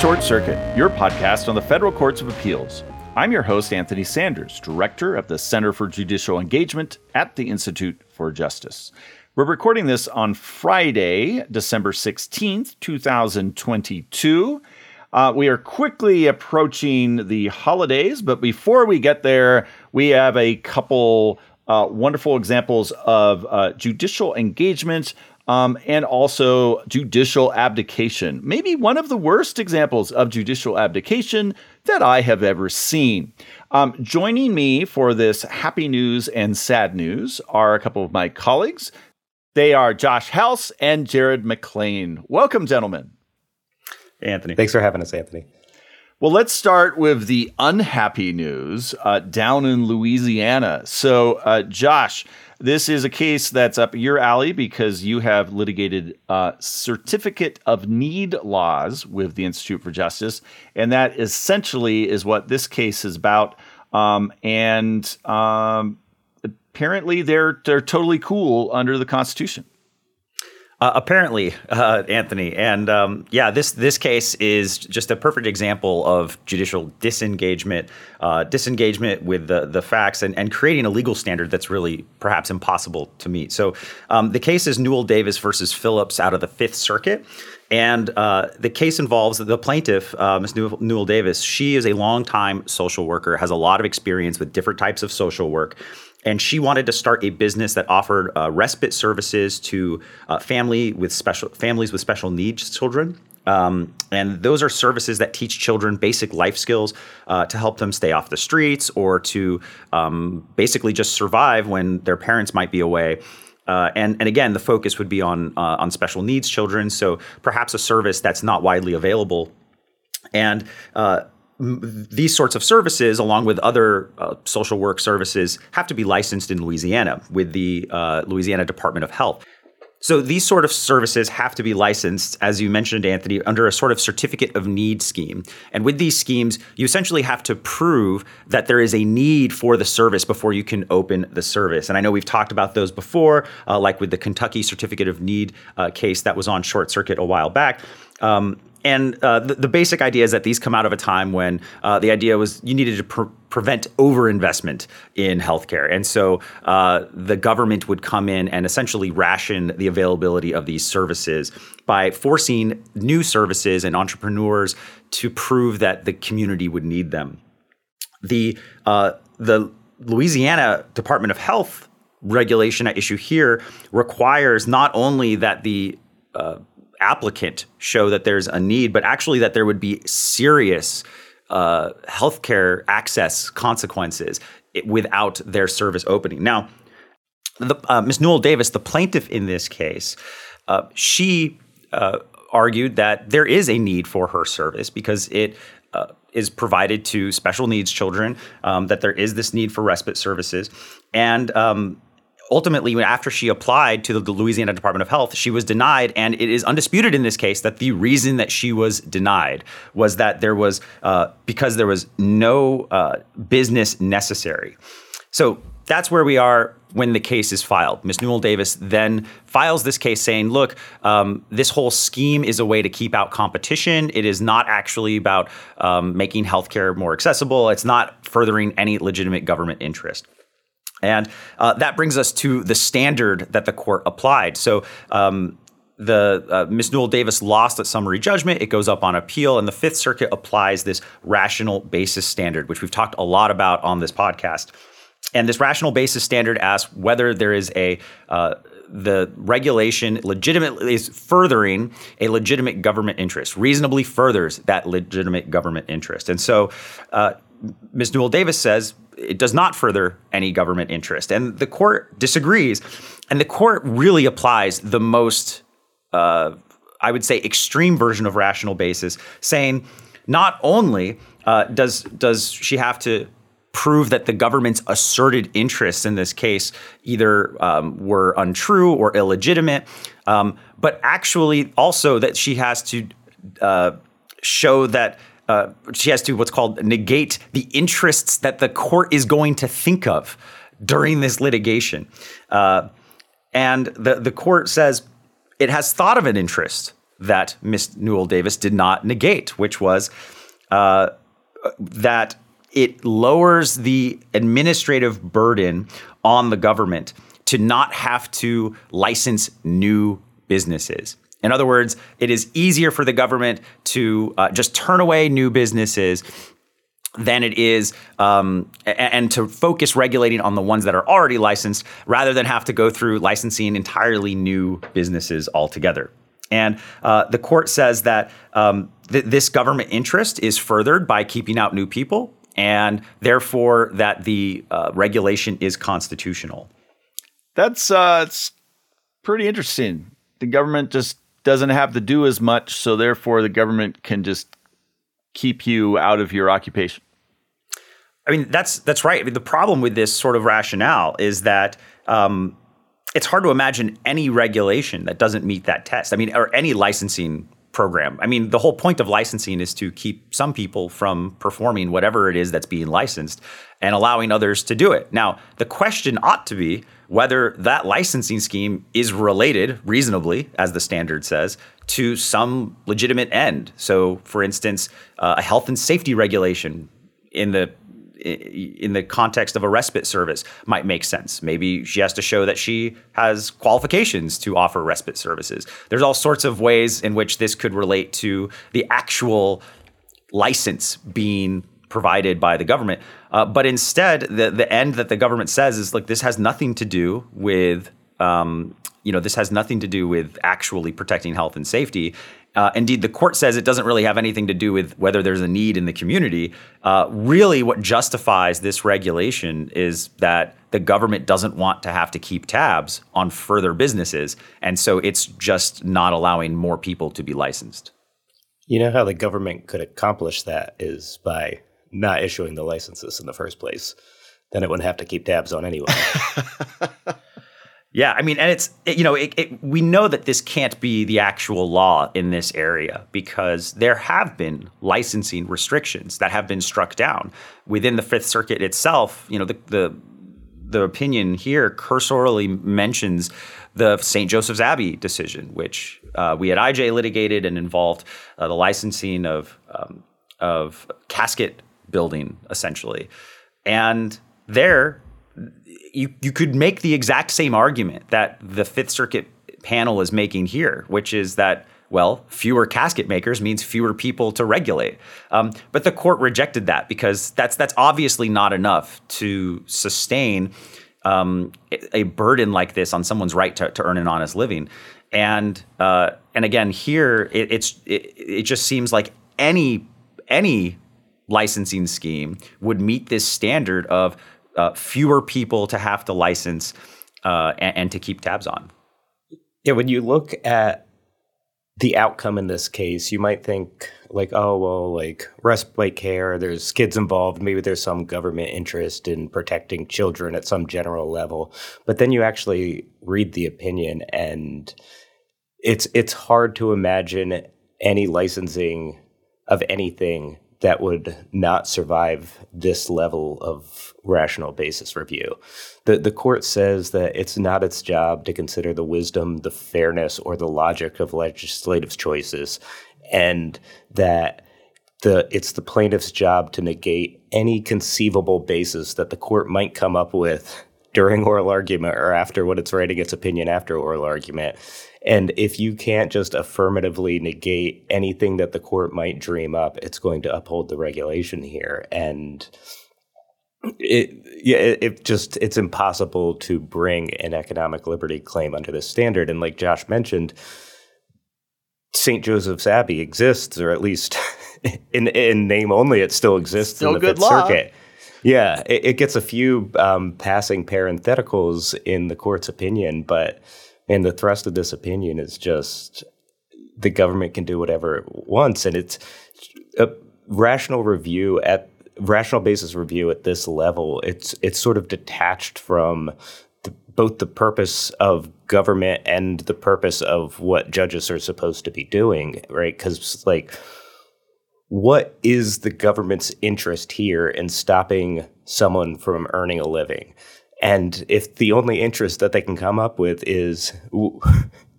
Short Circuit, your podcast on the Federal Courts of Appeals. I'm your host, Anthony Sanders, Director of the Center for Judicial Engagement at the Institute for Justice. We're recording this on Friday, December 16th, 2022. We are quickly approaching the holidays, but before we get there, we have a couple wonderful examples of judicial engagement and also judicial abdication. Maybe one of the worst examples of judicial abdication that I have ever seen. Joining me for this happy news and sad news are a couple of my colleagues. They are Josh House and Jared McLean. Welcome, gentlemen. Anthony. Thanks for having us, Anthony. Well, let's start with the unhappy news down in Louisiana. So, Josh, this is a case that's up your alley because you have litigated Certificate of Need laws with the Institute for Justice, and that essentially is what this case is about. Apparently, they're totally cool under the Constitution. Apparently, Anthony. And this case is just a perfect example of judicial disengagement, with the facts and creating a legal standard that's really perhaps impossible to meet. So the case is Newell Davis versus Phillips out of the Fifth Circuit. And the case involves the plaintiff, Ms. Newell Davis. She is a longtime social worker, has a lot of experience with different types of social work. And she wanted to start a business that offered respite services to families with special needs children. And those are services that teach children basic life skills to help them stay off the streets or to basically just survive when their parents might be away. And again, the focus would be on special needs children. So perhaps a service that's not widely available. And these sorts of services, along with other social work services, have to be licensed in Louisiana with the Louisiana Department of Health. So these sort of services have to be licensed, as you mentioned, Anthony, under a sort of certificate of need scheme. And with these schemes, you essentially have to prove that there is a need for the service before you can open the service. And I know we've talked about those before, like with the Kentucky Certificate of Need case that was on Short Circuit a while back. And the basic idea is that these come out of a time when the idea was you needed to prevent overinvestment in healthcare. And so the government would come in and essentially ration the availability of these services by forcing new services and entrepreneurs to prove that the community would need them. The Louisiana Department of Health regulation at issue here requires not only that the applicant show that there's a need, but actually that there would be serious healthcare access consequences without their service opening. Now, Ms. Newell Davis, the plaintiff in this case, she argued that there is a need for her service because it is provided to special needs children, that there is this need for respite services. And ultimately, after she applied to the Louisiana Department of Health, she was denied, and it is undisputed in this case that the reason that she was denied was that there was because there was no business necessary. So that's where we are when the case is filed. Ms. Newell Davis then files this case saying, look, this whole scheme is a way to keep out competition. It is not actually about making healthcare more accessible. It's not furthering any legitimate government interest. And that brings us to the standard that the court applied. So Ms. Newell Davis lost at summary judgment. It goes up on appeal, and the Fifth Circuit applies this rational basis standard, which we've talked a lot about on this podcast. And this rational basis standard asks whether there is the regulation legitimately is furthering a legitimate government interest, reasonably furthers that legitimate government interest. And so Ms. Newell Davis says it does not further any government interest. And the court disagrees. And the court really applies the most, I would say, extreme version of rational basis, saying not only does she have to prove that the government's asserted interests in this case either were untrue or illegitimate, but actually also that she has to show that she has to what's called negate the interests that the court is going to think of during this litigation. And the court says it has thought of an interest that Ms. Newell Davis did not negate, which was that it lowers the administrative burden on the government to not have to license new businesses. In other words, it is easier for the government to just turn away new businesses than it is and to focus regulating on the ones that are already licensed rather than have to go through licensing entirely new businesses altogether. And the court says that this government interest is furthered by keeping out new people, and therefore that the regulation is constitutional. That's it's pretty interesting. The government just doesn't have to do as much, so therefore the government can just keep you out of your occupation. I mean, that's right. I mean, the problem with this sort of rationale is that it's hard to imagine any regulation that doesn't meet that test. I mean, or any licensing program. I mean, the whole point of licensing is to keep some people from performing whatever it is that's being licensed and allowing others to do it. Now, the question ought to be whether that licensing scheme is related, reasonably, as the standard says, to some legitimate end. So, for instance, a health and safety regulation in the context of a respite service might make sense. Maybe she has to show that she has qualifications to offer respite services. There's all sorts of ways in which this could relate to the actual license being provided by the government. But instead, the end that the government says is, look, this has nothing to do with, this has nothing to do with actually protecting health and safety. Indeed, the court says it doesn't really have anything to do with whether there's a need in the community. Really, what justifies this regulation is that the government doesn't want to have to keep tabs on further businesses. And so it's just not allowing more people to be licensed. You know how the government could accomplish that is by not issuing the licenses in the first place. Then it wouldn't have to keep tabs on anyone. Yeah, I mean, and we know that this can't be the actual law in this area because there have been licensing restrictions that have been struck down within the Fifth Circuit itself. You know, the opinion here cursorily mentions the St. Joseph's Abbey decision, which we at IJ litigated and involved the licensing of casket building, essentially, and there. You could make the exact same argument that the Fifth Circuit panel is making here, which is that, well, fewer casket makers means fewer people to regulate. But the court rejected that because that's obviously not enough to sustain a burden like this on someone's right to earn an honest living. And again, here it just seems like any licensing scheme would meet this standard of fewer people to have to license and to keep tabs on. Yeah, when you look at the outcome in this case, you might think like, oh, well, like respite care, there's kids involved. Maybe there's some government interest in protecting children at some general level. But then you actually read the opinion and it's hard to imagine any licensing of anything that would not survive this level of rational basis review. The court says that it's not its job to consider the wisdom, the fairness, or the logic of legislative choices, and that it's the plaintiff's job to negate any conceivable basis that the court might come up with during oral argument or after when it's writing its opinion after oral argument. And if you can't just affirmatively negate anything that the court might dream up, it's going to uphold the regulation here. And it's impossible to bring an economic liberty claim under this standard. And like Josh mentioned, St. Joseph's Abbey exists, or at least in name only, it still exists still in the Fifth Circuit. Yeah, it gets a few passing parentheticals in the court's opinion, but and the thrust of this opinion is just the government can do whatever it wants. And it's a rational basis review at this level. It's sort of detached from both the purpose of government and the purpose of what judges are supposed to be doing, right? Because like, what is the government's interest here in stopping someone from earning a living? And if the only interest that they can come up with is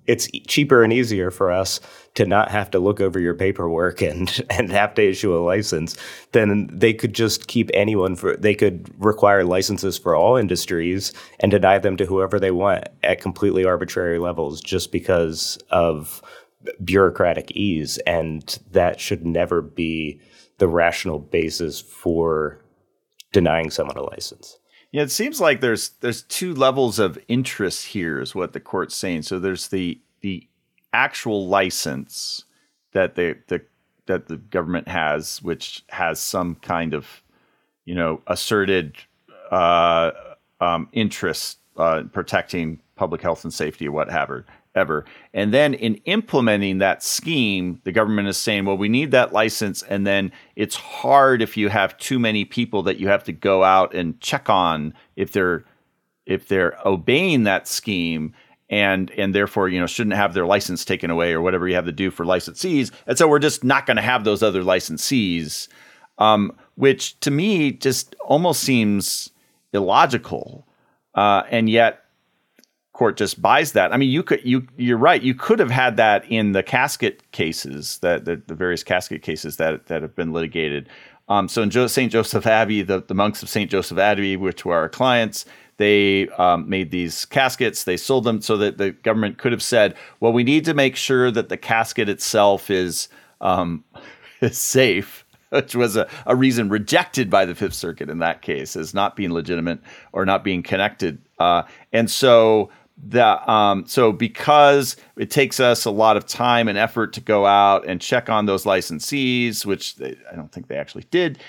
it's cheaper and easier for us to not have to look over your paperwork and have to issue a license, then they could just keep anyone for, they could require licenses for all industries and deny them to whoever they want at completely arbitrary levels just because of bureaucratic ease. And that should never be the rational basis for denying someone a license. Yeah, it seems like there's two levels of interest here is what the court's saying. So there's the actual license that the government has, which has some kind of, you know, asserted interest protecting public health and safety or whatever. And then in implementing that scheme, the government is saying, well, we need that license. And then it's hard if you have too many people that you have to go out and check on if they're obeying that scheme and therefore, you know, shouldn't have their license taken away or whatever you have to do for licensees. And so we're just not going to have those other licensees, which to me just almost seems illogical. And yet, court just buys that. I mean, you're right. You could have had that in the casket cases, that the various casket cases that have been litigated. So in St. Joseph's Abbey, the monks of St. Joseph's Abbey, which were our clients, they made these caskets. They sold them so that the government could have said, well, we need to make sure that the casket itself is safe, which was a reason rejected by the Fifth Circuit in that case as not being legitimate or not being connected. And so... So because it takes us a lot of time and effort to go out and check on those licensees, which I don't think they actually did,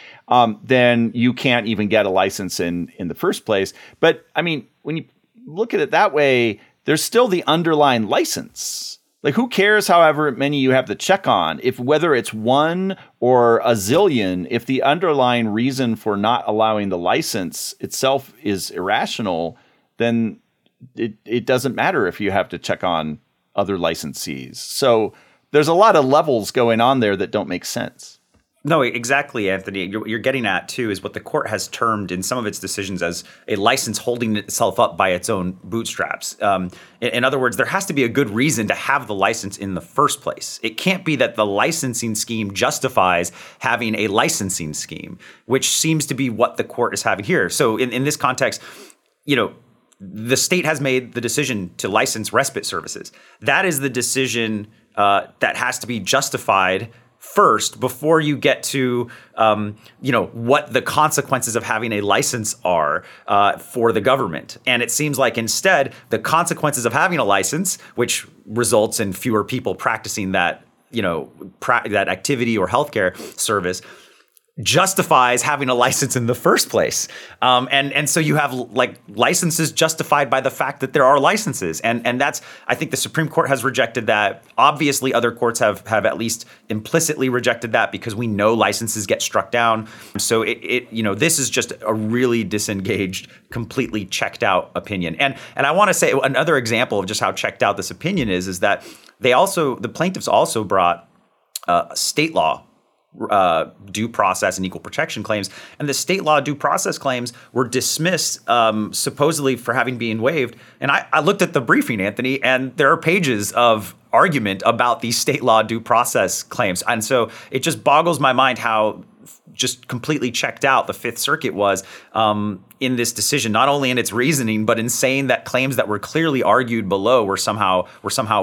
then you can't even get a license in the first place. But I mean, when you look at it that way, there's still the underlying license. Like, who cares however many you have to check on, if whether it's one or a zillion, if the underlying reason for not allowing the license itself is irrational, then it doesn't matter if you have to check on other licensees. So there's a lot of levels going on there that don't make sense. No, exactly, Anthony. What you're getting at, too, is what the court has termed in some of its decisions as a license holding itself up by its own bootstraps. In other words, there has to be a good reason to have the license in the first place. It can't be that the licensing scheme justifies having a licensing scheme, which seems to be what the court is having here. So in this context, you know, the state has made the decision to license respite services. That is the decision that has to be justified first before you get to, you know, what the consequences of having a license are for the government. And it seems like instead the consequences of having a license, which results in fewer people practicing that, you know, that activity or healthcare service, justifies having a license in the first place. And so you have like licenses justified by the fact that there are licenses. And that's, I think the Supreme Court has rejected that. Obviously other courts have at least implicitly rejected that because we know licenses get struck down. So this is just a really disengaged, completely checked out opinion. And I want to say another example of just how checked out this opinion is that the plaintiffs also brought state law due process and equal protection claims. And the state law due process claims were dismissed supposedly for having been waived. And I looked at the briefing, Anthony, and there are pages of argument about these state law due process claims. And so it just boggles my mind how just completely checked out the Fifth Circuit was in this decision, not only in its reasoning, but in saying that claims that were clearly argued below were somehow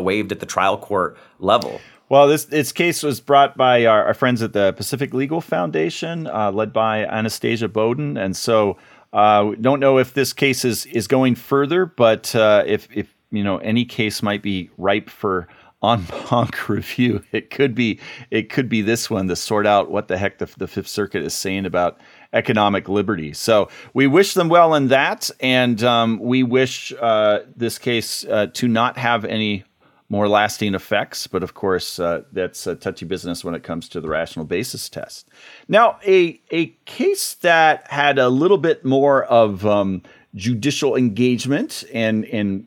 waived at the trial court level. Well, this case was brought by our friends at the Pacific Legal Foundation, led by Anastasia Bowden. And so we don't know if this case is going further, but if you know, any case might be ripe for en banc review. It could be this one to sort out what the heck the Fifth Circuit is saying about economic liberty. So we wish them well in that. And we wish this case to not have any more lasting effects, but of course, that's a touchy business when it comes to the rational basis test. Now, a case that had a little bit more of judicial engagement and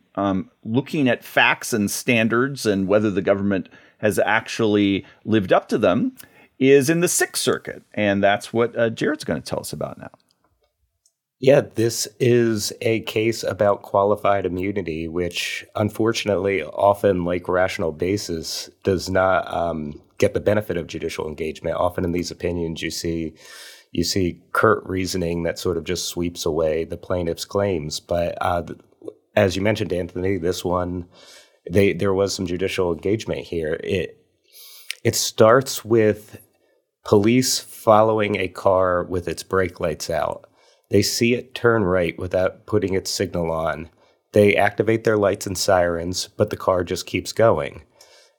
looking at facts and standards and whether the government has actually lived up to them is in the Sixth Circuit, and that's what Jared's going to tell us about now. Yeah, this is a case about qualified immunity, which unfortunately often, like rational basis, does not get the benefit of judicial engagement. Often in these opinions, you see curt reasoning that sort of just sweeps away the plaintiff's claims. But as you mentioned, Anthony, this one, there was some judicial engagement here. It starts with police following a car with its brake lights out. They see it turn right without putting its signal on. They activate their lights and sirens, but the car just keeps going.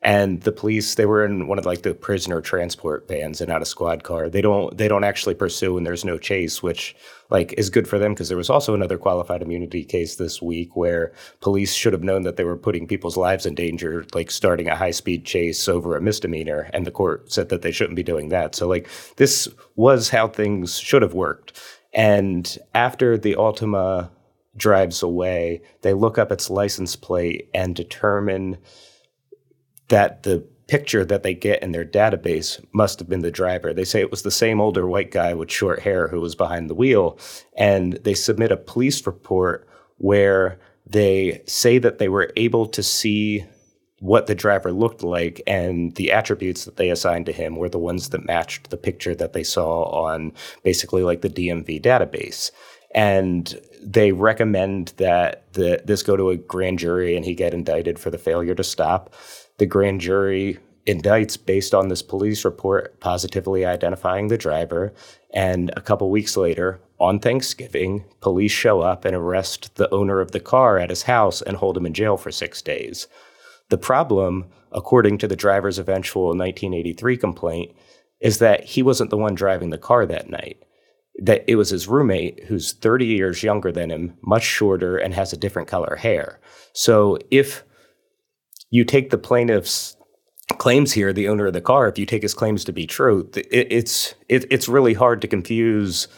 And the police, they were in one of like the prisoner transport vans and not a squad car. They don't actually pursue, and there's no chase, which like is good for them, because there was also another qualified immunity case this week where police should have known that they were putting people's lives in danger, like starting a high-speed chase over a misdemeanor, and the court said that they shouldn't be doing that. So like this was how things should have worked. And after the Altima drives away, they look up its license plate and determine that the picture that they get in their database must have been the driver. They say it was the same older white guy with short hair who was behind the wheel. And they submit a police report where they say that they were able to see what the driver looked like, and the attributes that they assigned to him were the ones that matched the picture that they saw on basically like the DMV database. And they recommend that this go to a grand jury and he get indicted for the failure to stop. The grand jury indicts based on this police report positively identifying the driver. And a couple weeks later, on Thanksgiving, police show up and arrest the owner of the car at his house and hold him in jail for 6 days. The problem, according to the driver's eventual 1983 complaint, is that he wasn't the one driving the car that night. That it was his roommate, who's 30 years younger than him, much shorter, and has a different color hair. So if you take the plaintiff's claims here, the owner of the car, if you take his claims to be true, it's really hard to confuse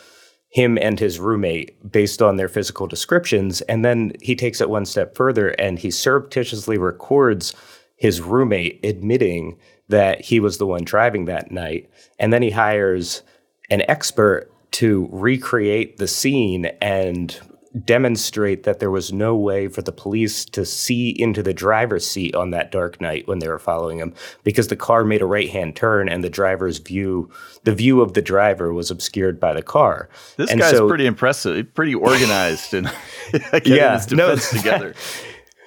him and his roommate based on their physical descriptions. And then he takes it one step further and he surreptitiously records his roommate admitting that he was the one driving that night. And then he hires an expert to recreate the scene and demonstrate that there was no way for the police to see into the driver's seat on that dark night when they were following him, because the car made a right-hand turn and the view of the driver was obscured by the car. This and guy's so, pretty impressive, pretty organized, and getting his defense together.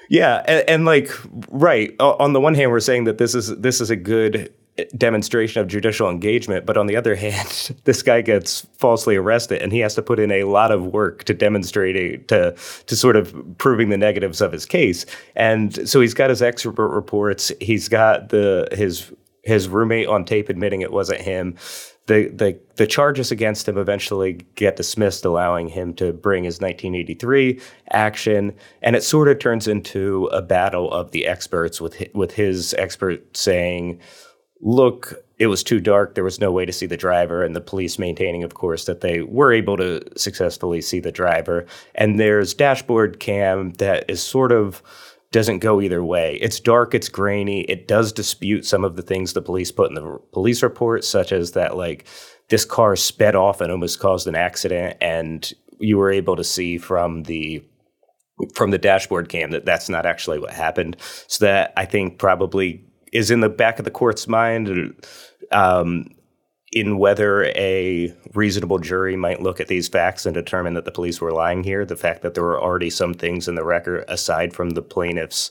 Yeah, and like right. On the one hand, we're saying that this is a good demonstration of judicial engagement, but on the other hand, this guy gets falsely arrested and he has to put in a lot of work to demonstrate, to sort of proving the negatives of his case. And so he's got his expert reports, he's got his roommate on tape admitting it wasn't him. The charges against him eventually get dismissed, allowing him to bring his 1983 action. And it sort of turns into a battle of the experts, with his expert saying, look, it was too dark, there was no way to see the driver, and the police maintaining, of course, that they were able to successfully see the driver. And there's dashboard cam that is sort of doesn't go either way. It's dark, it's grainy, it does dispute some of the things the police put in the police report, such as that like this car sped off and almost caused an accident, and you were able to see from the dashboard cam that that's not actually what happened. So that, I think, probably is in the back of the court's mind in whether a reasonable jury might look at these facts and determine that the police were lying here. The fact that there were already some things in the record aside from the plaintiff's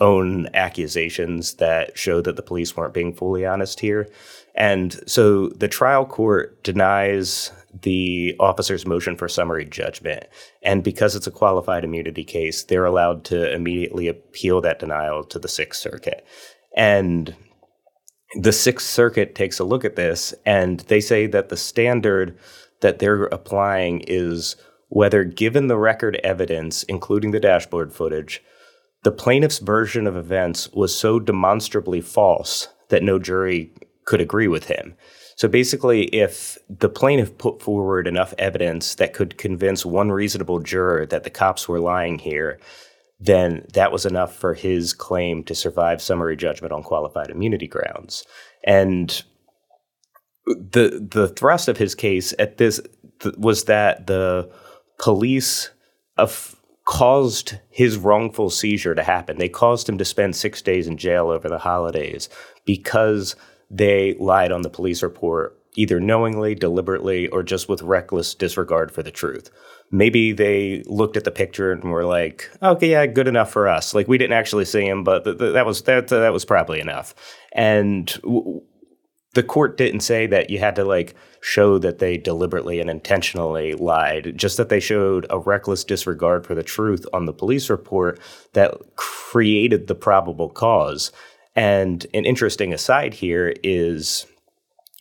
own accusations that showed that the police weren't being fully honest here. And so the trial court denies the officer's motion for summary judgment. And because it's a qualified immunity case, they're allowed to immediately appeal that denial to the Sixth Circuit. And the Sixth Circuit takes a look at this, and they say that the standard that they're applying is whether, given the record evidence, including the dashboard footage, the plaintiff's version of events was so demonstrably false that no jury could agree with him. So basically, if the plaintiff put forward enough evidence that could convince one reasonable juror that the cops were lying here, then that was enough for his claim to survive summary judgment on qualified immunity grounds. And the thrust of his case was that the police caused his wrongful seizure to happen. They caused him to spend 6 days in jail over the holidays because they lied on the police report, either knowingly, deliberately, or just with reckless disregard for the truth. Maybe they looked at the picture and were like, okay, yeah, good enough for us. Like, we didn't actually see him, but that was probably enough. And the court didn't say that you had to, like, show that they deliberately and intentionally lied, just that they showed a reckless disregard for the truth on the police report that created the probable cause. And an interesting aside here is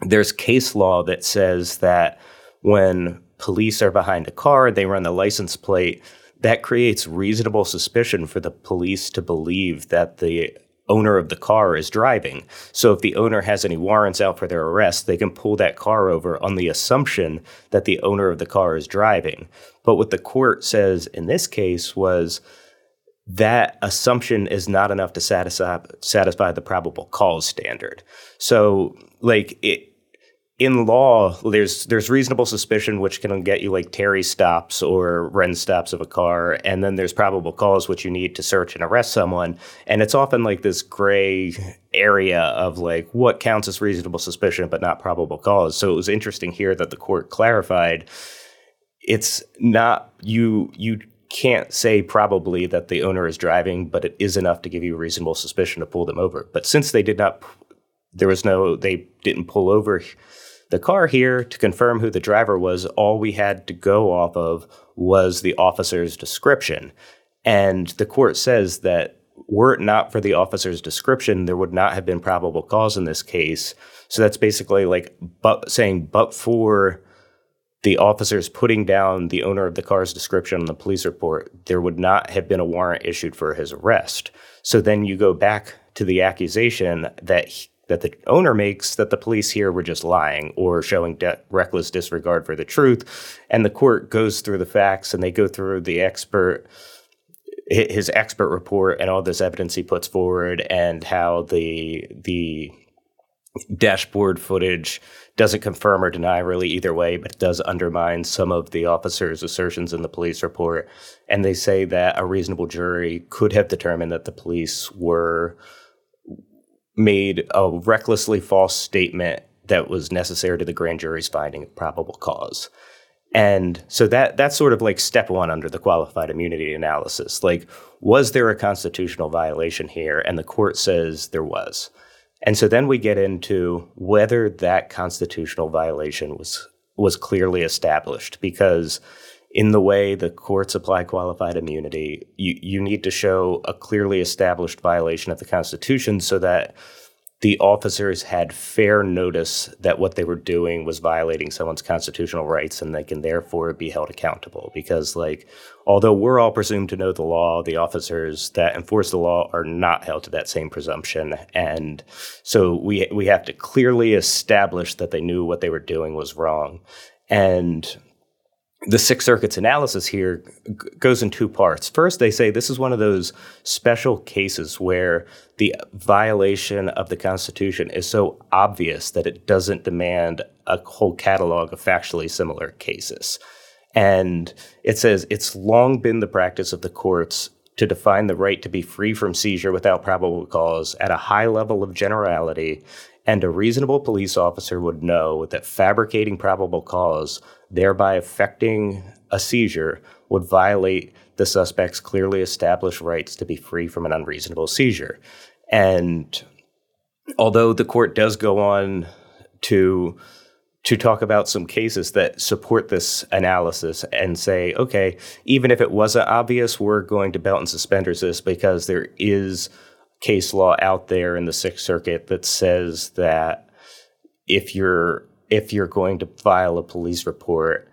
there's case law that says that when police are behind a car, they run the license plate, that creates reasonable suspicion for the police to believe that the owner of the car is driving. So if the owner has any warrants out for their arrest, they can pull that car over on the assumption that the owner of the car is driving. But what the court says in this case was that assumption is not enough to satisfy the probable cause standard. So, like, in law, there's reasonable suspicion, which can get you, like, Terry stops or Wren stops of a car, and then there's probable cause, which you need to search and arrest someone. And it's often, like, this gray area of, like, what counts as reasonable suspicion but not probable cause. So it was interesting here that the court clarified it's not you can't say probably that the owner is driving, but it is enough to give you reasonable suspicion to pull them over. But since they didn't pull over the car here to confirm who the driver was, all we had to go off of was the officer's description. And the court says that were it not for the officer's description, there would not have been probable cause in this case. So that's basically like but for the officers putting down the owner of the car's description on the police report, there would not have been a warrant issued for his arrest. So then you go back to the accusation that the owner makes that the police here were just lying or showing reckless disregard for the truth. And the court goes through the facts, and they go through his expert report and all this evidence he puts forward, and how the dashboard footage doesn't confirm or deny really either way, but it does undermine some of the officers' assertions in the police report. And they say that a reasonable jury could have determined that the police made a recklessly false statement that was necessary to the grand jury's finding of probable cause. And so that's sort of like step one under the qualified immunity analysis. Like, was there a constitutional violation here? And the court says there was. And so then we get into whether that constitutional violation was clearly established, because in the way the courts apply qualified immunity, you need to show a clearly established violation of the Constitution so that the officers had fair notice that what they were doing was violating someone's constitutional rights, and they can therefore be held accountable. Because, like, although we're all presumed to know the law, the officers that enforce the law are not held to that same presumption. And so we have to clearly establish that they knew what they were doing was wrong. And the Sixth Circuit's analysis here goes in two parts. First, they say this is one of those special cases where the violation of the Constitution is so obvious that it doesn't demand a whole catalog of factually similar cases. And it says it's long been the practice of the courts to define the right to be free from seizure without probable cause at a high level of generality, and a reasonable police officer would know that fabricating probable cause, thereby affecting a seizure, would violate the suspect's clearly established rights to be free from an unreasonable seizure. And although the court does go on to talk about some cases that support this analysis and say, okay, even if it wasn't obvious, we're going to belt and suspenders this, because there is case law out there in the Sixth Circuit that says that if you're going to file a police report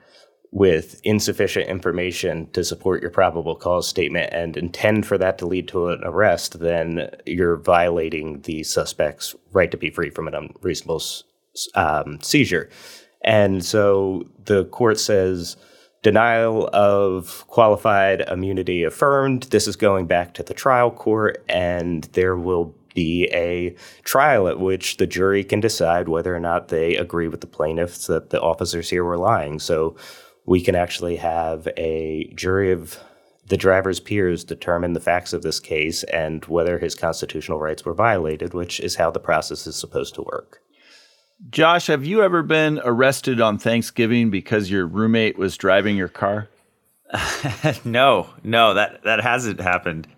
with insufficient information to support your probable cause statement and intend for that to lead to an arrest, then you're violating the suspect's right to be free from an unreasonable seizure. And so the court says denial of qualified immunity affirmed. This is going back to the trial court, and there will be a trial at which the jury can decide whether or not they agree with the plaintiffs that the officers here were lying. So we can actually have a jury of the driver's peers determine the facts of this case and whether his constitutional rights were violated, which is how the process is supposed to work. Josh, have you ever been arrested on Thanksgiving because your roommate was driving your car? No, that hasn't happened,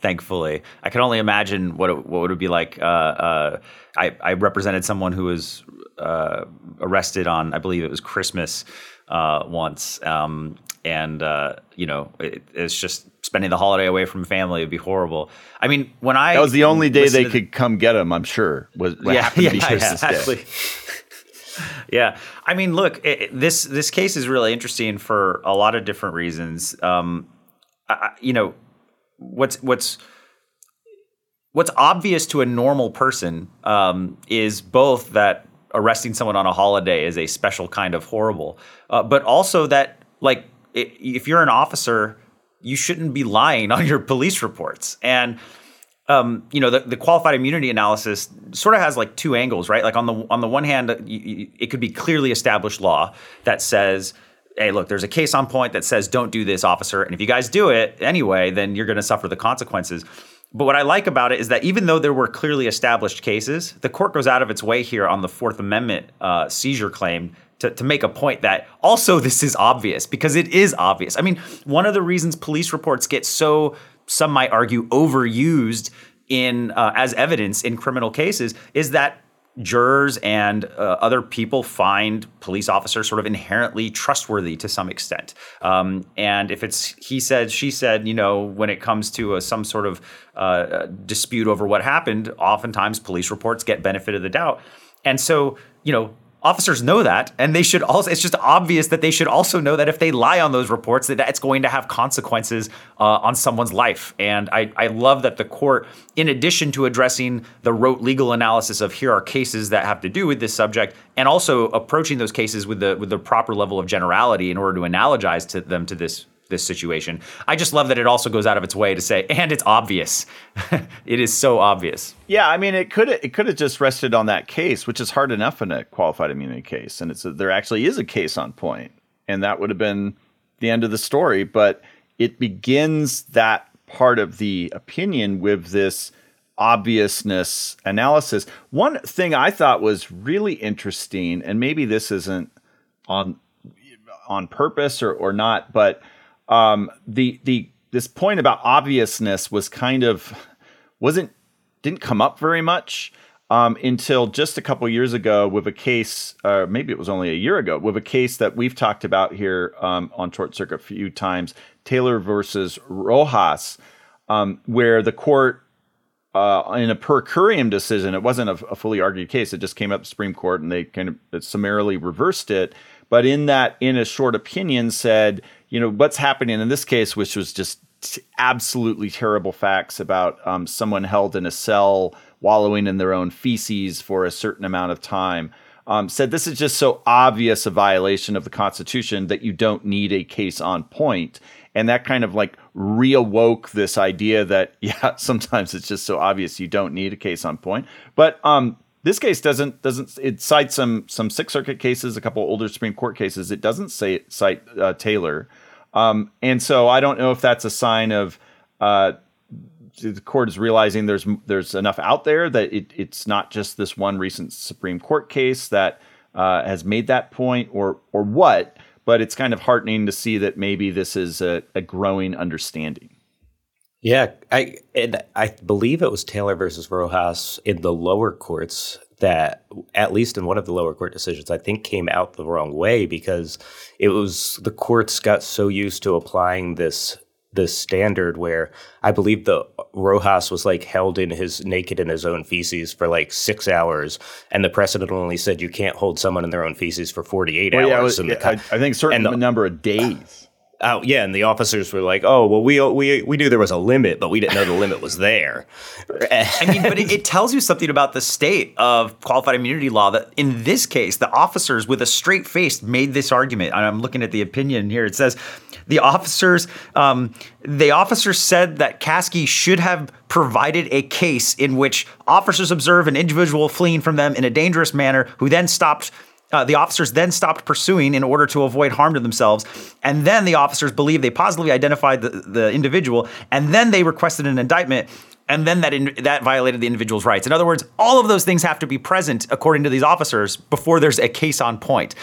thankfully. I can only imagine what it would be like. I represented someone who was arrested on, I believe it was Christmas once. It's just spending the holiday away from family would be horrible. I mean, that was the only day they could come get him, I'm sure, was what happened to be Christmas Day. Yeah. I mean, look, this case is really interesting for a lot of different reasons. What's obvious to a normal person is both that arresting someone on a holiday is a special kind of horrible, but also that, like, if you're an officer, you shouldn't be lying on your police reports. And the qualified immunity analysis sort of has like two angles, right? Like on the one hand, it could be clearly established law that says, hey, look, there's a case on point that says don't do this, officer. And if you guys do it anyway, then you're going to suffer the consequences. But what I like about it is that even though there were clearly established cases, the court goes out of its way here on the Fourth Amendment seizure claim to make a point that also this is obvious, because it is obvious. I mean, one of the reasons police reports get so, some might argue, overused in as evidence in criminal cases is that jurors and other people find police officers sort of inherently trustworthy to some extent. And if it's he said, she said, when it comes to some sort of dispute over what happened, oftentimes police reports get benefit of the doubt. And so, officers know that, and they should also, it's just obvious that they should also know that if they lie on those reports, that it's going to have consequences on someone's life. And I love that the court, in addition to addressing the rote legal analysis of here are cases that have to do with this subject, and also approaching those cases with the proper level of generality in order to analogize to them to this situation. I just love that it also goes out of its way to say, and it's obvious. It is so obvious. Yeah, I mean, it could have just rested on that case, which is hard enough in a qualified immunity case. And there actually is a case on point, and that would have been the end of the story. But it begins that part of the opinion with this obviousness analysis. One thing I thought was really interesting, and maybe this isn't on purpose or not, but this point about obviousness was didn't come up very much until just a couple years ago with a case, maybe it was only a year ago, with a case that we've talked about here on Short Circuit a few times, Taylor versus Rojas, where the court in a per curiam decision, it wasn't a fully argued case. It just came up to the Supreme Court and they kind of summarily reversed it. But in a short opinion said, what's happening in this case, which was just absolutely terrible facts about someone held in a cell wallowing in their own feces for a certain amount of time, said this is just so obvious a violation of the Constitution that you don't need a case on point. And that kind of like reawoke this idea that, yeah, sometimes it's just so obvious you don't need a case on point. But this case doesn't it cites some Sixth Circuit cases, a couple older Supreme Court cases. It doesn't cite Taylor. And so I don't know if that's a sign of the court is realizing there's enough out there that it's not just this one recent Supreme Court case that has made that point or what. But it's kind of heartening to see that maybe this is a growing understanding. Yeah, I believe it was Taylor versus Rojas in the lower courts that, at least in one of the lower court decisions, I think came out the wrong way because it was the courts got so used to applying this standard where I believe the Rojas was like held in his naked in his own feces for like 6 hours. And the precedent only said you can't hold someone in their own feces for 48 hours. Yeah, I think certain number of days. Oh, yeah. And the officers were like, oh, well, we knew there was a limit, but we didn't know the limit was there. I mean, but it tells you something about the state of qualified immunity law that in this case, the officers with a straight face made this argument. And I'm looking at the opinion here. It says the officers said that Kasky should have provided a case in which officers observe an individual fleeing from them in a dangerous manner who then stopped The officers then stopped pursuing in order to avoid harm to themselves. And then the officers believe they positively identified the individual. And then they requested an indictment. And then that violated the individual's rights. In other words, all of those things have to be present, according to these officers, before there's a case on point.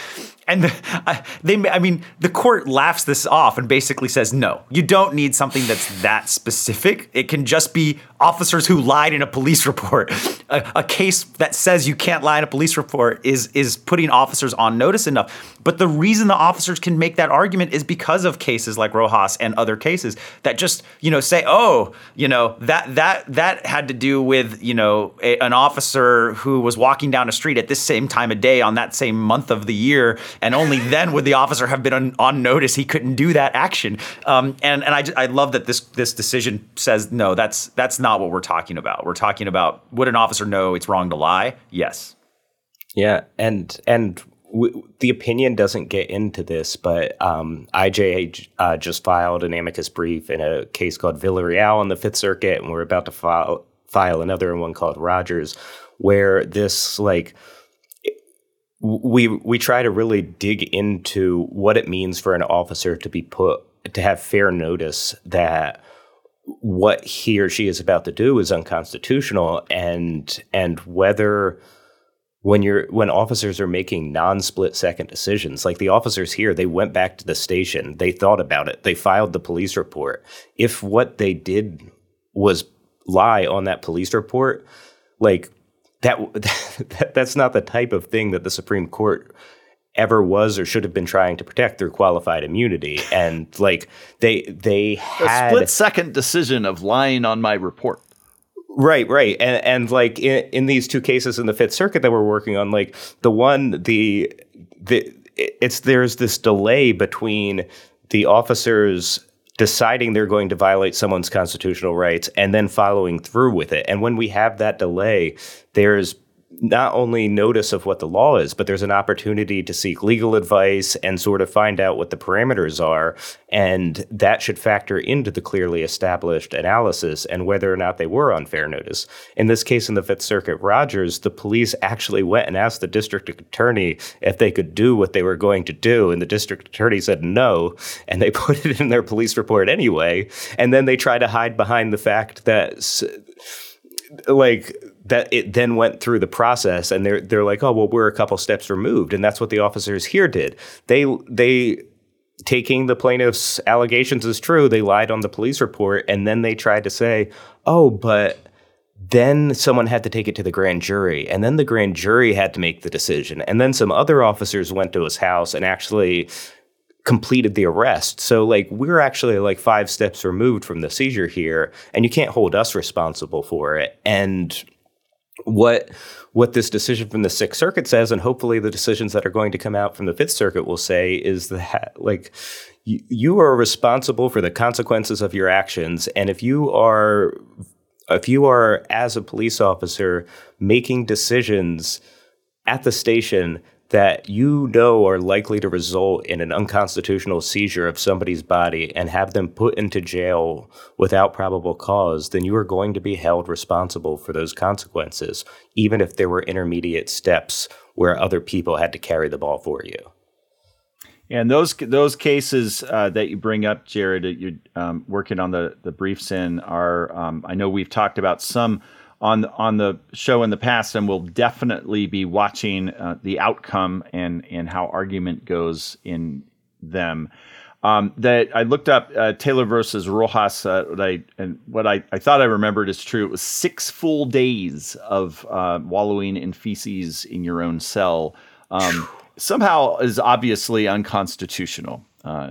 And the court laughs this off and basically says, no, you don't need something that's that specific. It can just be officers who lied in a police report. A case that says you can't lie in a police report is putting officers on notice enough. But the reason the officers can make that argument is because of cases like Rojas and other cases that just, say, that had to do with, an officer who was walking down a street at this same time of day on that same month of the year. And only then would the officer have been on notice. He couldn't do that action. I love that this decision says, no, that's not what we're talking about. We're talking about, would an officer know it's wrong to lie? Yes. Yeah. And the opinion doesn't get into this, but IJA just filed an amicus brief in a case called Villarreal in the Fifth Circuit. And we're about to file another one called Rogers, where this We try to really dig into what it means for an officer to be to have fair notice that what he or she is about to do is unconstitutional, and whether when officers are making non-split-second decisions, like the officers here, they went back to the station, they thought about it, they filed the police report. If what they did was lie on that police report, That's not the type of thing that the Supreme Court ever was or should have been trying to protect through qualified immunity. And they had a split-second decision of lying on my report. Right. And in these two cases in the Fifth Circuit that we're working on, there's this delay between the officers deciding they're going to violate someone's constitutional rights and then following through with it. And when we have that delay, there's not only notice of what the law is, but there's an opportunity to seek legal advice and sort of find out what the parameters are. And that should factor into the clearly established analysis and whether or not they were on fair notice. In this case, in the Fifth Circuit, Rogers, the police actually went and asked the district attorney if they could do what they were going to do. And the district attorney said no, and they put it in their police report anyway. And then they try to hide behind the fact that it then went through the process, and they're like, oh, well, we're a couple steps removed. And that's what the officers here did. They taking the plaintiff's allegations as true, they lied on the police report, and then they tried to say, oh, but then someone had to take it to the grand jury, and then the grand jury had to make the decision. And then some other officers went to his house and actually completed the arrest. So we're actually 5 steps removed from the seizure here, and you can't hold us responsible for it. And what this decision from the Sixth Circuit says, and hopefully the decisions that are going to come out from the Fifth Circuit will say, is that you are responsible for the consequences of your actions. And if you are as a police officer making decisions at the station that are likely to result in an unconstitutional seizure of somebody's body and have them put into jail without probable cause, then you are going to be held responsible for those consequences, even if there were intermediate steps where other people had to carry the ball for you. And those cases that you bring up, Jared, that you're working on the briefs in are, I know we've talked about some on the show in the past, and we'll definitely be watching the outcome and how argument goes in them. That I looked up Taylor versus Rojas, what I thought I remembered is true. It was 6 full days of wallowing in feces in your own cell. Somehow is obviously unconstitutional,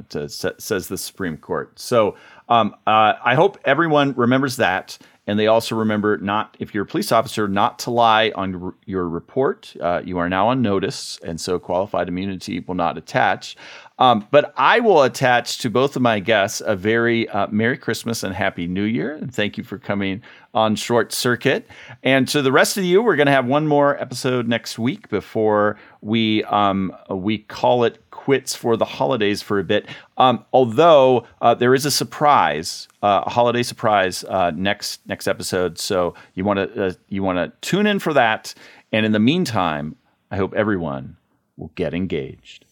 says the Supreme Court. So I hope everyone remembers that. And they also remember, not if you're a police officer, not to lie on your report. You are now on notice, and so qualified immunity will not attach. But I will attach to both of my guests a very Merry Christmas and Happy New Year. And thank you for coming on Short Circuit. And to the rest of you, we're going to have one more episode next week before we call it quits for the holidays for a bit. Although there is a surprise, a holiday surprise next episode. So you want to tune in for that. And in the meantime, I hope everyone will get engaged.